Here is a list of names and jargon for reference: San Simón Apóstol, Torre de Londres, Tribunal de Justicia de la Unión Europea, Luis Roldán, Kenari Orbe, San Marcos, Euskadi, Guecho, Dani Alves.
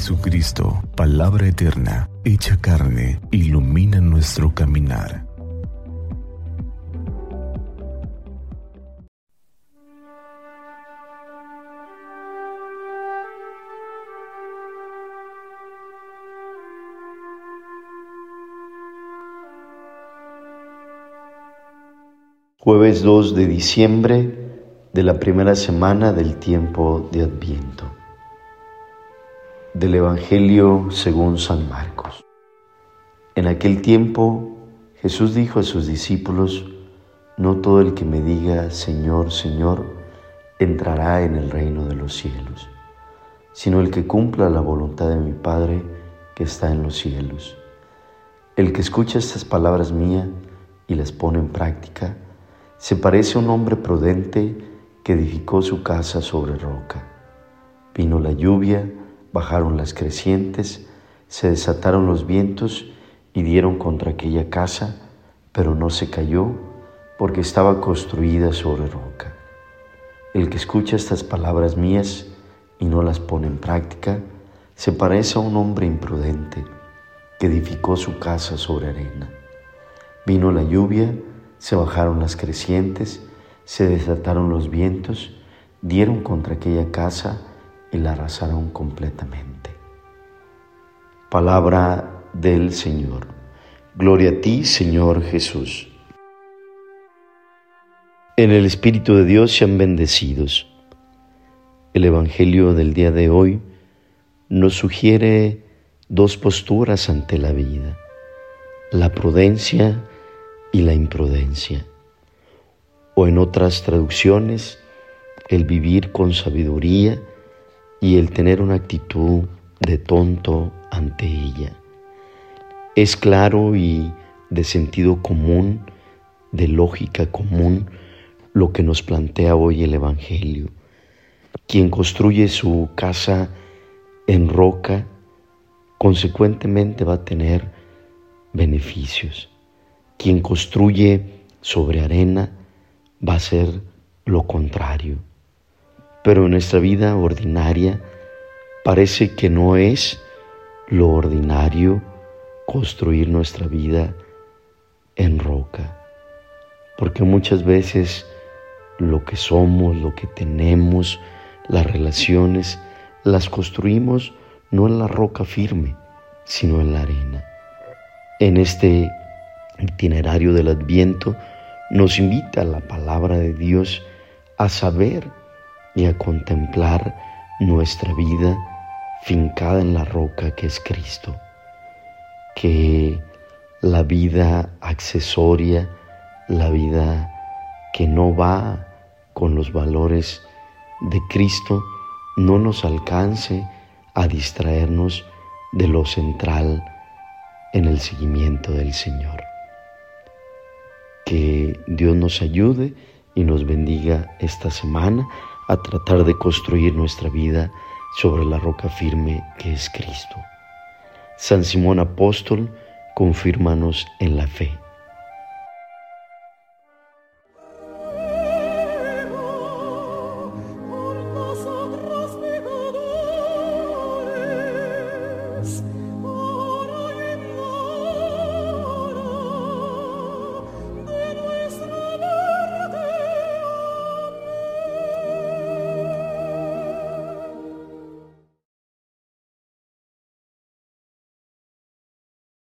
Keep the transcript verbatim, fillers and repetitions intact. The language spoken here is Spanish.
Jesucristo, palabra eterna, hecha carne, ilumina nuestro caminar. Jueves dos de diciembre de la primera semana del tiempo de Adviento. Del Evangelio según San Marcos. En aquel tiempo Jesús dijo a sus discípulos: No todo el que me diga Señor, Señor, entrará en el reino de los cielos, sino el que cumpla la voluntad de mi Padre que está en los cielos. El que escucha estas palabras mías y las pone en práctica, se parece a un hombre prudente que edificó su casa sobre roca. Vino la lluvia, bajaron las crecientes, se desataron los vientos y dieron contra aquella casa, pero no se cayó porque estaba construida sobre roca. El que escucha estas palabras mías y no las pone en práctica, se parece a un hombre imprudente que edificó su casa sobre arena. Vino la lluvia, se bajaron las crecientes, se desataron los vientos, dieron contra aquella casa y la arrasaron completamente. Palabra del Señor. Gloria a ti, Señor Jesús. En el Espíritu de Dios sean bendecidos. El Evangelio del día de hoy nos sugiere dos posturas ante la vida: la prudencia y la imprudencia, o en otras traducciones, el vivir con sabiduría y el tener una actitud de tonto ante ella. Es claro y de sentido común, de lógica común, lo que nos plantea hoy el Evangelio. Quien construye su casa en roca, consecuentemente va a tener beneficios. Quien construye sobre arena va a ser lo contrario. Pero en nuestra vida ordinaria parece que no es lo ordinario construir nuestra vida en roca. Porque muchas veces lo que somos, lo que tenemos, las relaciones, las construimos no en la roca firme, sino en la arena. En este itinerario del Adviento nos invita la palabra de Dios a saber y a contemplar nuestra vida fincada en la roca que es Cristo. Que la vida accesoria, la vida que no va con los valores de Cristo, no nos alcance a distraernos de lo central en el seguimiento del Señor. Que Dios nos ayude y nos bendiga esta semana a tratar de construir nuestra vida sobre la roca firme que es Cristo. San Simón Apóstol, confírmanos en la fe.